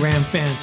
Ram fans,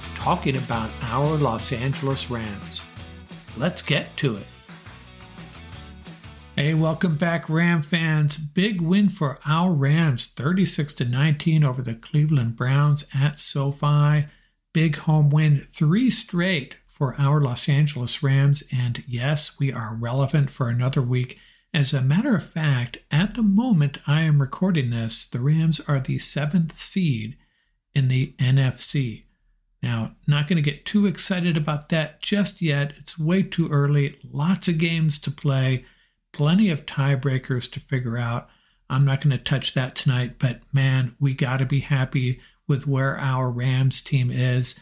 talking about our Los Angeles Rams. Let's get to it. Hey, welcome back, Ram fans. Big win for our Rams, 36-19 over the Cleveland Browns at SoFi. Big home win, 3 straight for our Los Angeles Rams. And yes, we are relevant for another week. As a matter of fact, at the moment I am recording this, the Rams are the 7th seed in the NFC. Now, not going to get too excited about that just yet. It's way too early. Lots of games to play. Plenty of tiebreakers to figure out. I'm not going to touch that tonight, but man, we got to be happy with where our Rams team is.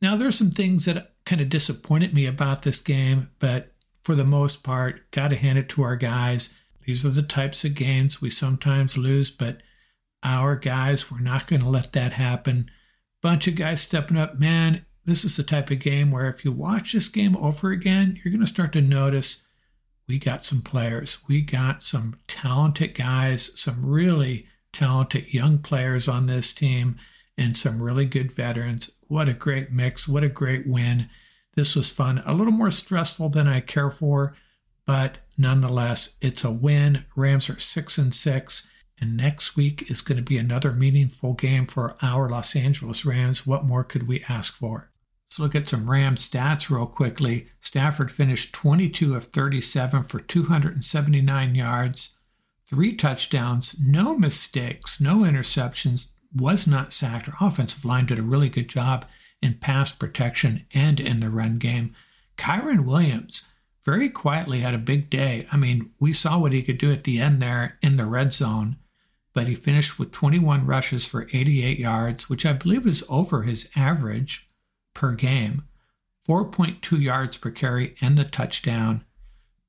Now, there's some things that kind of disappointed me about this game, but for the most part, got to hand it to our guys. These are the types of games we sometimes lose, but our guys, we're not going to let that happen. Bunch of guys stepping up. Man, this is the type of game where if you watch this game over again, you're going to start to notice we got some players. We got some talented guys, some really talented young players on this team, and some really good veterans. What a great mix. What a great win. This was fun. A little more stressful than I care for, but nonetheless, it's a win. Rams are 6-6. And next week is going to be another meaningful game for our Los Angeles Rams. What more could we ask for? Let's look at some Rams stats real quickly. Stafford finished 22 of 37 for 279 yards, 3 touchdowns, no mistakes, no interceptions, was not sacked. Our offensive line did a really good job in pass protection and in the run game. Kyren Williams very quietly had a big day. I mean, we saw what he could do at the end there in the red zone. But he finished with 21 rushes for 88 yards, which I believe is over his average per game, 4.2 yards per carry, and the touchdown.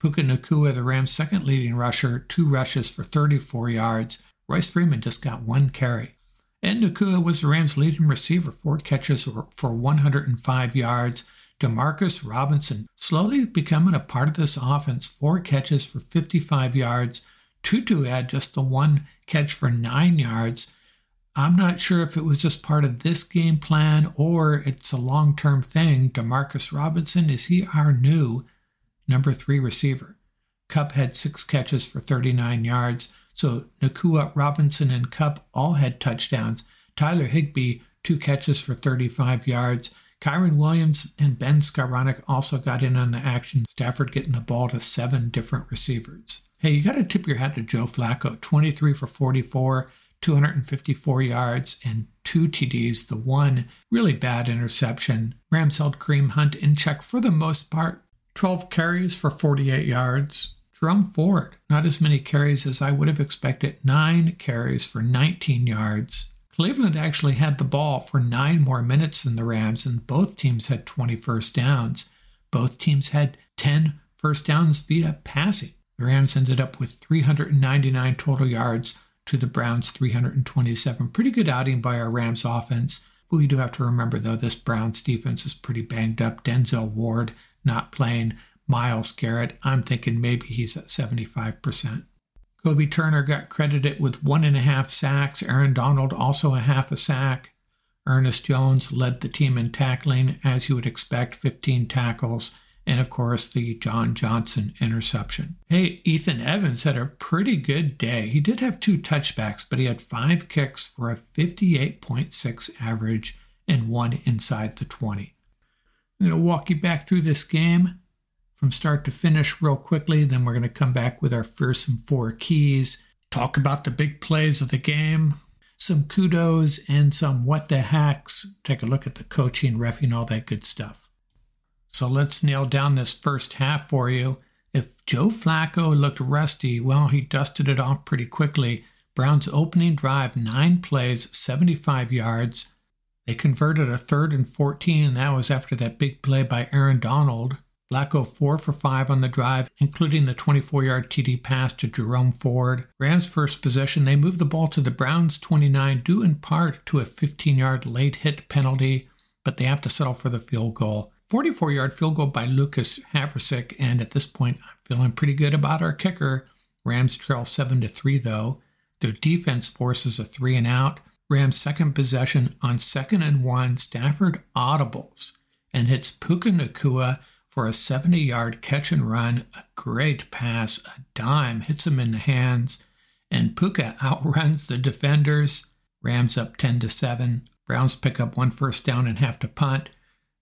Puka Nacua, the Rams' second leading rusher, 2 rushes for 34 yards. Royce Freeman just got 1 carry. And Nacua was the Rams' leading receiver, 4 catches for 105 yards. DeMarcus Robinson, slowly becoming a part of this offense, 4 catches for 55 yards. Tutu had just the 1 catch for 9 yards. I'm not sure if it was just part of this game plan or it's a long-term thing. DeMarcus Robinson, is he our new number 3 receiver? Kupp had 6 catches for 39 yards. So Nacua, Robinson, and Kupp all had touchdowns. Tyler Higbee, 2 catches for 35 yards. Kyren Williams and Ben Skaronic also got in on the action. Stafford getting the ball to 7 different receivers. Hey, you got to tip your hat to Joe Flacco, 23 for 44, 254 yards, and 2 TDs, the 1 really bad interception. Rams held Kareem Hunt in check for the most part, 12 carries for 48 yards. Jerome Ford, not as many carries as I would have expected, 9 carries for 19 yards. Cleveland actually had the ball for 9 more minutes than the Rams, and both teams had 20 first downs. Both teams had 10 first downs via passing. The Rams ended up with 399 total yards to the Browns' 327. Pretty good outing by our Rams offense. But we do have to remember, though, this Browns defense is pretty banged up. Denzel Ward not playing. Myles Garrett, I'm thinking maybe he's at 75%. Kobe Turner got credited with 1.5 sacks. Aaron Donald also 0.5 sack. Ernest Jones led the team in tackling, as you would expect, 15 tackles. And, of course, the John Johnson interception. Hey, Ethan Evans had a pretty good day. He did have 2 touchbacks, but he had 5 kicks for a 58.6 average and 1 inside the 20. I'm going to walk you back through this game from start to finish real quickly. Then we're going to come back with our fearsome 4 keys, talk about the big plays of the game, some kudos and some what the hacks, take a look at the coaching, refing, all that good stuff. So let's nail down this first half for you. If Joe Flacco looked rusty, well, he dusted it off pretty quickly. Browns opening drive, 9 plays, 75 yards. They converted a 3rd and 14. That was after that big play by Aaron Donald. Flacco 4 for 5 on the drive, including the 24-yard TD pass to Jerome Ford. Rams' first possession, they moved the ball to the Browns' 29, due in part to a 15-yard late hit penalty, but they have to settle for the field goal. 44-yard field goal by Lucas Havrisik, and at this point, I'm feeling pretty good about our kicker. Rams trail 7-3, though. Their defense forces a 3-and-out. Rams' second possession, on 2nd and 1, Stafford audibles and hits Puka Nacua for a 70-yard catch and run, a great pass, a dime hits him in the hands, and Puka outruns the defenders. Rams up 10-7. Browns pick up 1 first down and have to punt.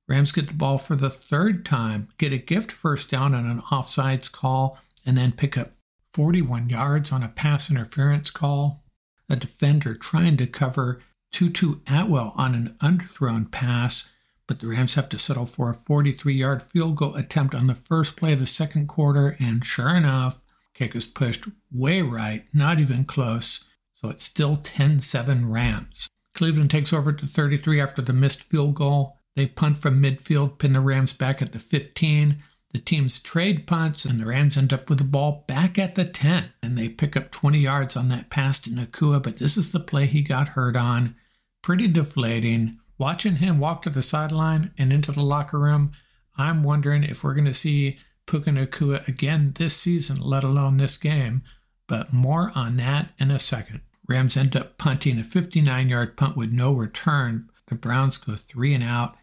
Rams get the ball for the 3rd time, get a gift first down on an offsides call, and then pick up 41 yards on a pass interference call. A defender trying to cover Tutu Atwell on an underthrown pass, but the Rams have to settle for a 43-yard field goal attempt on the first play of the 2nd quarter, and sure enough, kick is pushed way right, not even close, so it's still 10-7 Rams. Cleveland takes over to 33 after the missed field goal. They punt from midfield, pin the Rams back at the 15. The teams trade punts, and the Rams end up with the ball back at the 10, and they pick up 20 yards on that pass to Nacua, but this is the play he got hurt on. Pretty deflating. Watching him walk to the sideline and into the locker room, I'm wondering if we're going to see Puka Nacua again this season, let alone this game. But more on that in a second. Rams end up punting a 59-yard punt with no return. The Browns go 3-and-out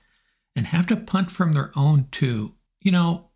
and have to punt from their own 2. You know,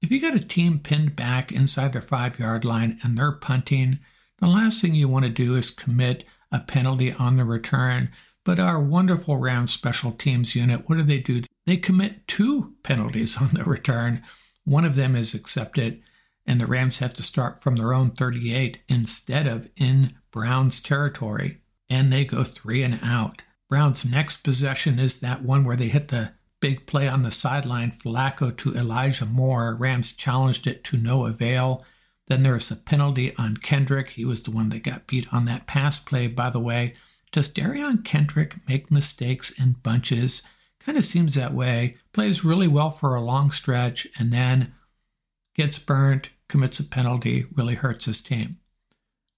if you got a team pinned back inside their 5-yard line and they're punting, the last thing you want to do is commit a penalty on the return. But our wonderful Rams special teams unit, what do? They commit 2 penalties on the return. One of them is accepted, and the Rams have to start from their own 38 instead of in Browns territory, and they go 3-and-out. Browns' next possession is that one where they hit the big play on the sideline, Flacco to Elijah Moore. Rams challenged it to no avail. Then there is a penalty on Kendrick. He was the one that got beat on that pass play, by the way. Does Derion Kendrick make mistakes in bunches? Kind of seems that way. Plays really well for a long stretch and then gets burnt, commits a penalty, really hurts his team.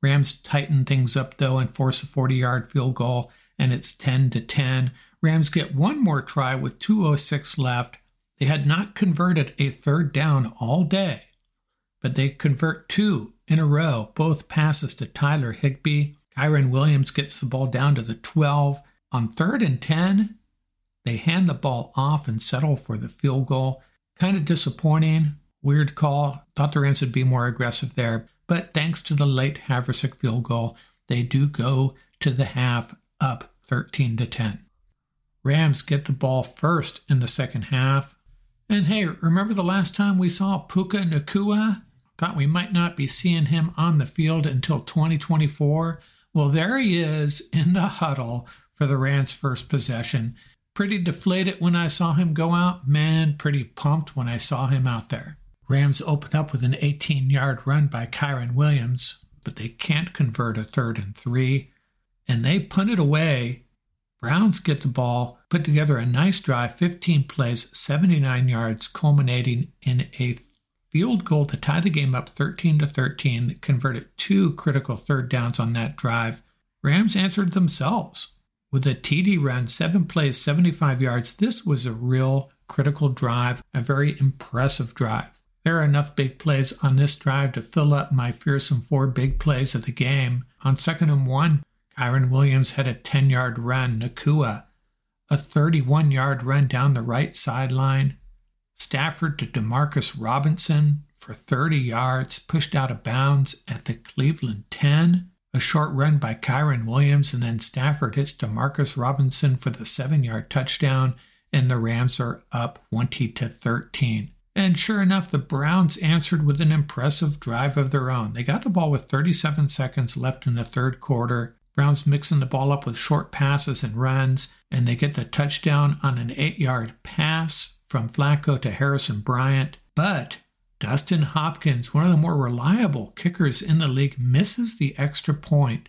Rams tighten things up, though, and force a 40-yard field goal, and it's 10-10. Rams get 1 more try with 2:06 left. They had not converted a 3rd down all day, but they convert 2 in a row, both passes to Tyler Higbee. Kyren Williams gets the ball down to the 12. On 3rd and 10, they hand the ball off and settle for the field goal. Kind of disappointing. Weird call. Thought the Rams would be more aggressive there. But thanks to the late Havrisik field goal, they do go to the half up 13-10. Rams get the ball first in the second half. And hey, remember the last time we saw Puka Nacua? Thought we might not be seeing him on the field until 2024. Well, there he is in the huddle for the Rams' first possession. Pretty deflated when I saw him go out. Man, pretty pumped when I saw him out there. Rams open up with an 18-yard run by Kyren Williams, but they can't convert a 3rd and 3. And they punt it away Browns get the ball, put together a nice drive, 15 plays, 79 yards, culminating in a field goal to tie the game up 13-13, converted two critical third downs on that drive. Rams answered themselves with a TD run, 7 plays, 75 yards. This was a real critical drive, a very impressive drive. There are enough big plays on this drive to fill up my fearsome 4 big plays of the game. On 2nd and 1, Kyren Williams had a 10-yard run. Nacua, a 31-yard run down the right sideline. Stafford to DeMarcus Robinson for 30 yards, pushed out of bounds at the Cleveland 10. A short run by Kyren Williams, and then Stafford hits DeMarcus Robinson for the 7-yard touchdown, and the Rams are up 20-13. And sure enough, the Browns answered with an impressive drive of their own. They got the ball with 37 seconds left in the third quarter. Browns mixing the ball up with short passes and runs, and they get the touchdown on an 8-yard pass from Flacco to Harrison Bryant. But Dustin Hopkins, one of the more reliable kickers in the league, misses the extra point,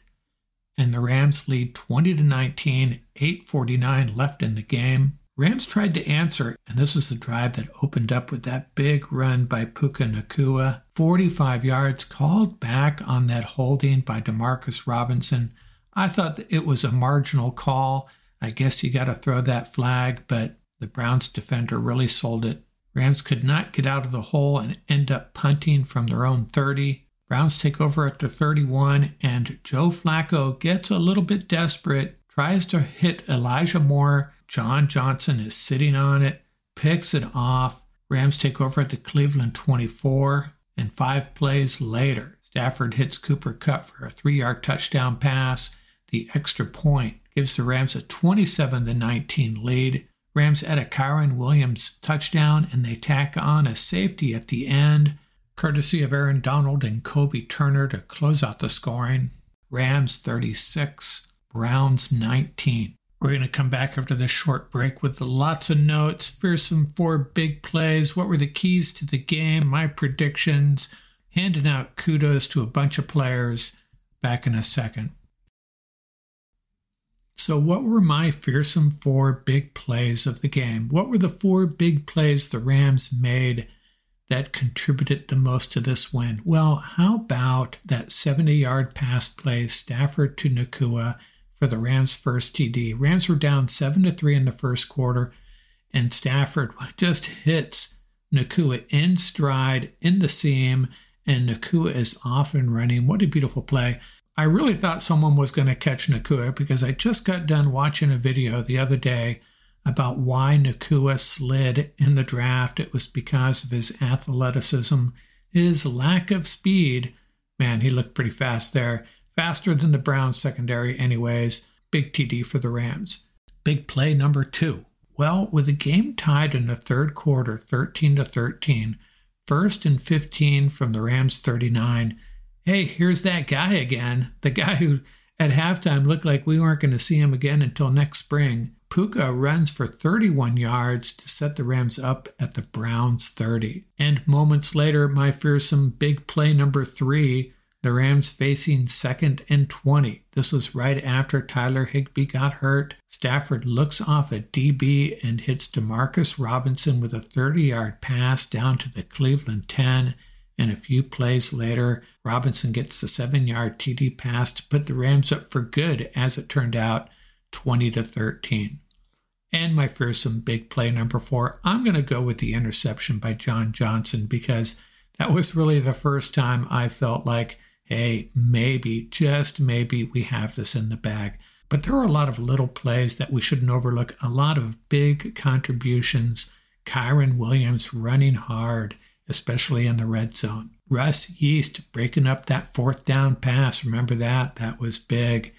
and the Rams lead 20-19, 8:49 left in the game. Rams tried to answer, and this is the drive that opened up with that big run by Puka Nacua. 45 yards, called back on that holding by DeMarcus Robinson. I thought it was a marginal call. I guess you got to throw that flag, but the Browns defender really sold it. Rams could not get out of the hole and end up punting from their own 30. Browns take over at the 31, and Joe Flacco gets a little bit desperate, tries to hit Elijah Moore. John Johnson is sitting on it, picks it off. Rams take over at the Cleveland 24, and 5 plays later, Stafford hits Cooper Kupp for a 3-yard touchdown pass. The extra point gives the Rams a 27-19 lead. Rams add a Kyren Williams touchdown, and they tack on a safety at the end, courtesy of Aaron Donald and Kobe Turner to close out the scoring. Rams 36, Browns 19. We're going to come back after this short break with lots of notes, fearsome 4 big plays, what were the keys to the game, my predictions, handing out kudos to a bunch of players. Back in a second. So what were my fearsome 4 big plays of the game? What were the 4 big plays the Rams made that contributed the most to this win? Well, how about that 70-yard pass play, Stafford to Nacua for the Rams' first TD? Rams were down 7-3 in the first quarter, and Stafford just hits Nacua in stride, in the seam, and Nacua is off and running. What a beautiful play. I really thought someone was going to catch Nacua because I just got done watching a video the other day about why Nacua slid in the draft. It was because of his athleticism, his lack of speed. Man, he looked pretty fast there. Faster than the Browns secondary anyways. Big TD for the Rams. Big play number 2. Well, with the game tied in the third quarter, 13-13, first and 15 from the Rams 39, hey, here's that guy again, the guy who at halftime looked like we weren't going to see him again until next spring. Puka runs for 31 yards to set the Rams up at the Browns 30. And moments later, my fearsome big play number 3, the Rams facing 2nd and 20. This was right after Tyler Higbee got hurt. Stafford looks off a DB and hits DeMarcus Robinson with a 30-yard pass down to the Cleveland 10. And a few plays later, Robinson gets the 7-yard TD pass to put the Rams up for good, as it turned out, 20-13. And my fearsome big play number 4, I'm going to go with the interception by John Johnson, because that was really the first time I felt like, hey, maybe, just maybe, we have this in the bag. But there are a lot of little plays that we shouldn't overlook, a lot of big contributions. Kyren Williams running hard, especially in the red zone. Russ Yeast breaking up that 4th down pass. Remember that? That was big.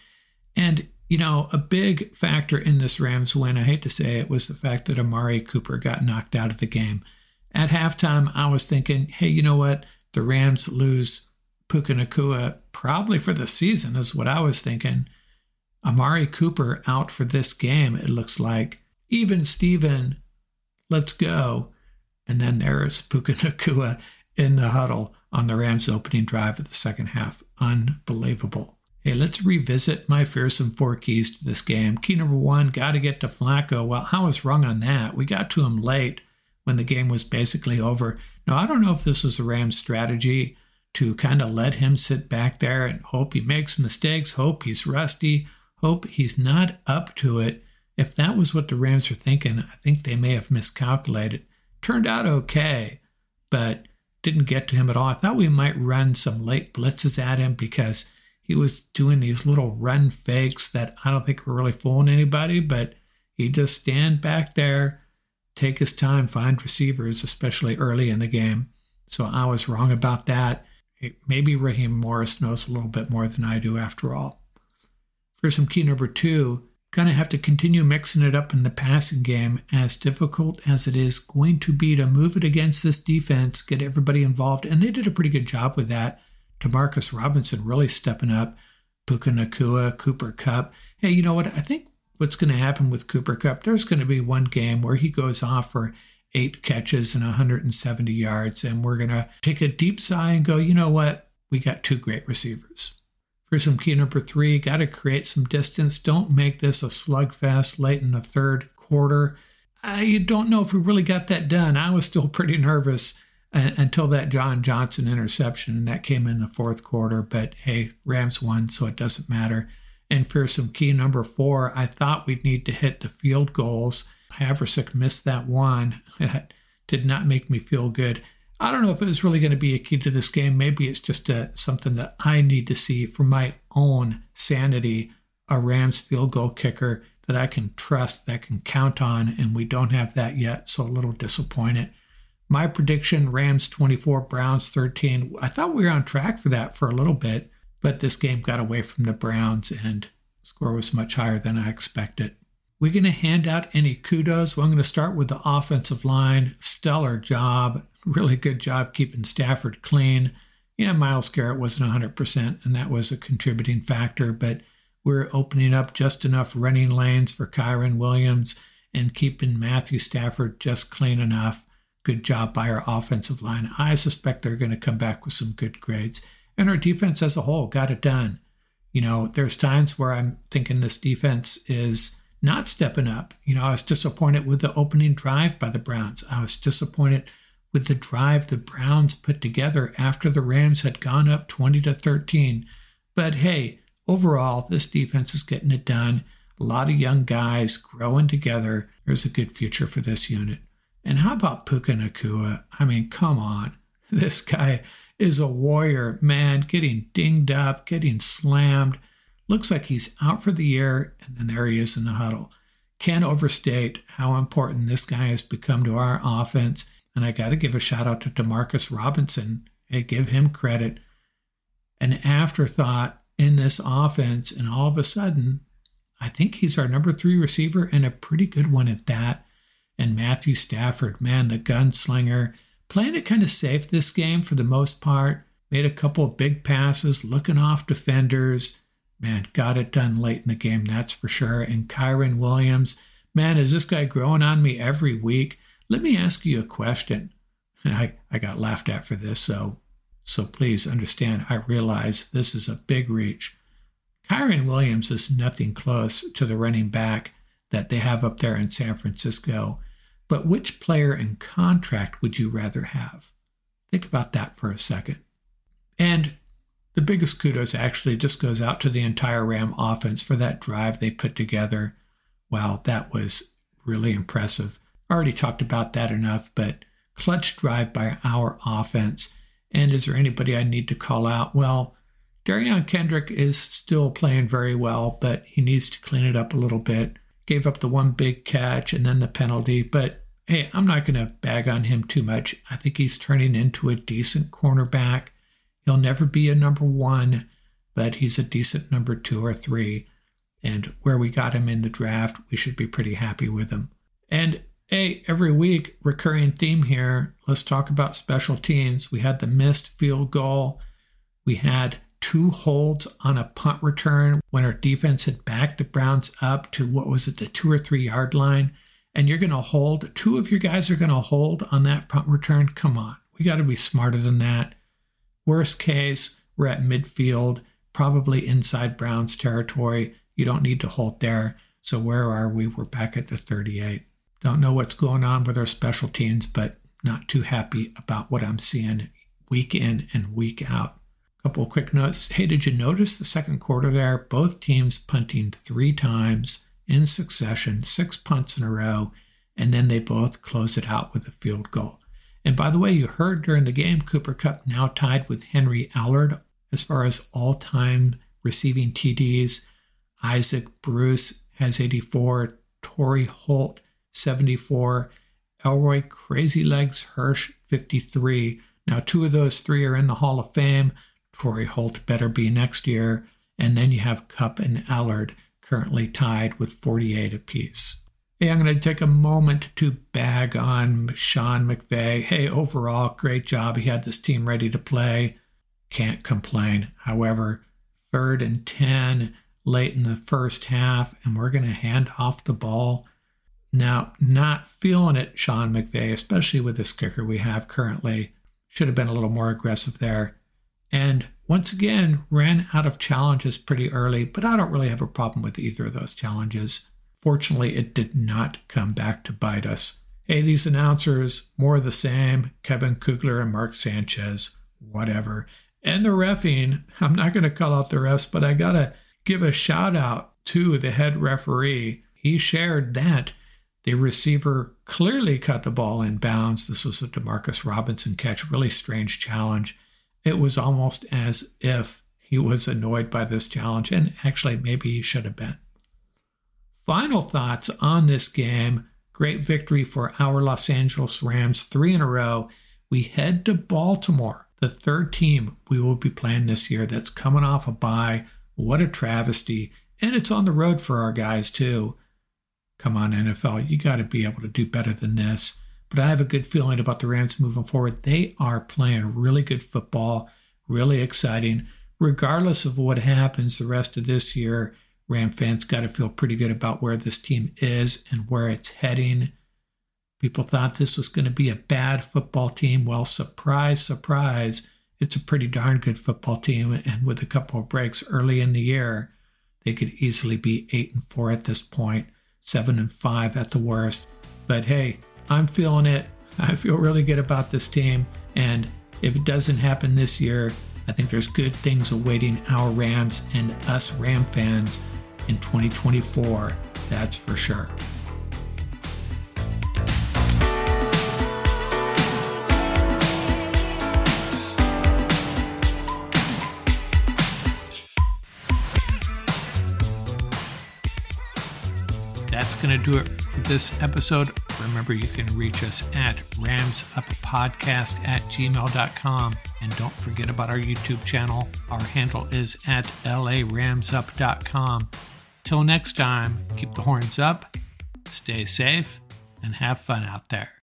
And, you know, a big factor in this Rams win, I hate to say it, was the fact that Amari Cooper got knocked out of the game. At halftime, I was thinking, hey, you know what? The Rams lose Puka Nacua probably for the season is what I was thinking. Amari Cooper out for this game, it looks like. Even Steven, let's go. And then there's Puka Nacua in the huddle on the Rams' opening drive of the second half. Unbelievable. Hey, let's revisit my fearsome four keys to this game. Key number one, got to get to Flacco. Well, I was wrong on that. We got to him late when the game was basically over. Now, I don't know if this was the Rams' strategy to kind of let him sit back there and hope he makes mistakes, hope he's rusty, hope he's not up to it. If that was what the Rams were thinking, I think they may have miscalculated. Turned out okay, but didn't get to him at all. I thought we might run some late blitzes at him because he was doing these little run fakes that I don't think were really fooling anybody, but he'd just stand back there, take his time, find receivers, especially early in the game. So I was wrong about that. Maybe Raheem Morris knows a little bit more than I do after all. For some key number two, going to have to continue mixing it up in the passing game. As difficult as it is going to be to move it against this defense, get everybody involved, and they did a pretty good job with that. DeMarcus Robinson really stepping up. Puka Nacua, Cooper Kupp. Hey, you know what? I think what's going to happen with Cooper Kupp, there's going to be one game where he goes off for 8 catches and 170 yards, and we're going to take a deep sigh and go, you know what? We got 2 great receivers. For some key number three, got to create some distance. Don't make this a slugfest late in the third quarter. I don't know if we really got that done. I was still pretty nervous until that John Johnson interception, and that came in the fourth quarter. But hey, Rams won, so it doesn't matter. And for some key number four, I thought we'd need to hit the field goals. Havrisik missed that one. That did not make me feel good. I don't know if it was really going to be a key to this game. Maybe it's just something that I need to see for my own sanity, a Rams field goal kicker that I can trust, that I can count on, and we don't have that yet, so a little disappointed. My prediction, Rams 24, Browns 13. I thought we were on track for that for a little bit, but this game got away from the Browns, and the score was much higher than I expected. We're going to hand out any kudos. Well, I'm going to start with the offensive line. Stellar job. Really good job keeping Stafford clean. Yeah, Myles Garrett wasn't 100%, and that was a contributing factor, but we're opening up just enough running lanes for Kyren Williams and keeping Matthew Stafford just clean enough. Good job by our offensive line. I suspect they're going to come back with some good grades. And our defense as a whole got it done. You know, there's times where I'm thinking this defense is not stepping up. You know, I was disappointed with the opening drive by the Browns. I was disappointed with the drive the Browns put together after the Rams had gone up 20-13. But hey, overall, this defense is getting it done. A lot of young guys growing together. There's a good future for this unit. And how about Puka Nacua? I mean, come on. This guy is a warrior, man, getting dinged up, getting slammed. Looks like he's out for the year, and then there he is in the huddle. Can't overstate how important this guy has become to our offense. And I got to give a shout out to DeMarcus Robinson. Hey, give him credit. An afterthought in this offense, and all of a sudden, I think he's our number 3 receiver and a pretty good one at that. And Matthew Stafford, man, the gunslinger, playing it kind of safe this game for the most part. Made a couple of big passes, looking off defenders. Man, got it done late in the game, that's for sure. And Kyren Williams, man, is this guy growing on me every week? Let me ask you a question. I got laughed at for this, so please understand, I realize this is a big reach. Kyren Williams is nothing close to the running back that they have up there in San Francisco. But which player in contract would you rather have? Think about that for a second. And the biggest kudos actually just goes out to the entire Ram offense for that drive they put together. Wow, that was really impressive. Already talked about that enough, but clutch drive by our offense. And is there anybody I need to call out? Well, Derion Kendrick is still playing very well, but he needs to clean it up a little bit. Gave up the one big catch and then the penalty, but hey, I'm not going to bag on him too much. I think he's turning into a decent cornerback. He'll never be a number 1, but he's a decent number 2 or 3. And where we got him in the draft, we should be pretty happy with him. And hey, every week, recurring theme here, let's talk about special teams. We had the missed field goal. We had 2 holds on a punt return when our defense had backed the Browns up to, the 2 or 3 yard line. And you're going to hold, 2 of your guys are going to hold on that punt return? Come on, we got to be smarter than that. Worst case, we're at midfield. probably inside Browns territory. You don't need to hold there. So where are we? We're back at the 38. Don't know what's going on with our special teams, but not too happy about what I'm seeing week in and week out. A couple of quick notes. Hey, did you notice the second quarter there? Both teams punting three times in succession, 6 punts in a row, and then they both close it out with a field goal. And by the way, you heard during the game, Cooper Kupp now tied with Henry Allard as far as all-time receiving TDs. Isaac Bruce has 84, Torrey Holt 74, Elroy Crazy Legs Hirsch 53. Now 2 of those 3 are in the Hall of Fame. Torrey Holt better be next year. And then you have Kupp and Allard currently tied with 48 apiece. Hey, I'm going to take a moment to bag on Sean McVay. Hey, overall, great job. He had this team ready to play. Can't complain. However, 3rd and 10 late in the first half, and we're going to hand off the ball. Now, not feeling it, Sean McVay, especially with this kicker we have currently. Should have been a little more aggressive there. And once again, ran out of challenges pretty early, but I don't really have a problem with either of those challenges. Fortunately, it did not come back to bite us. Hey, these announcers, more of the same. Kevin Kugler and Mark Sanchez, whatever. And the reffing, I'm not going to call out the refs, but I got to give a shout out to the head referee. He shared that the receiver clearly cut the ball in bounds. This was a DeMarcus Robinson catch, really strange challenge. It was almost as if he was annoyed by this challenge, and actually maybe he should have been. Final thoughts on this game. Great victory for our Los Angeles Rams, 3 in a row. We head to Baltimore, the 3rd team we will be playing this year that's coming off a bye. What a travesty. And it's on the road for our guys, too. Come on, NFL, you got to be able to do better than this. But I have a good feeling about the Rams moving forward. They are playing really good football, really exciting. Regardless of what happens the rest of this year, Ram fans got to feel pretty good about where this team is and where it's heading. People thought this was going to be a bad football team. Well, surprise, surprise, it's a pretty darn good football team. And with a couple of breaks early in the year, they could easily be 8-4 at this point, 7-5 at the worst. But hey, I'm feeling it. I feel really good about this team. And if it doesn't happen this year, I think there's good things awaiting our Rams and us Ram fans in 2024, that's for sure. That's going to do it for this episode. Remember, you can reach us at ramsuppodcast@gmail.com. And don't forget about our YouTube channel. Our handle is at laramsup.com. Till next time, keep the horns up, stay safe, and have fun out there.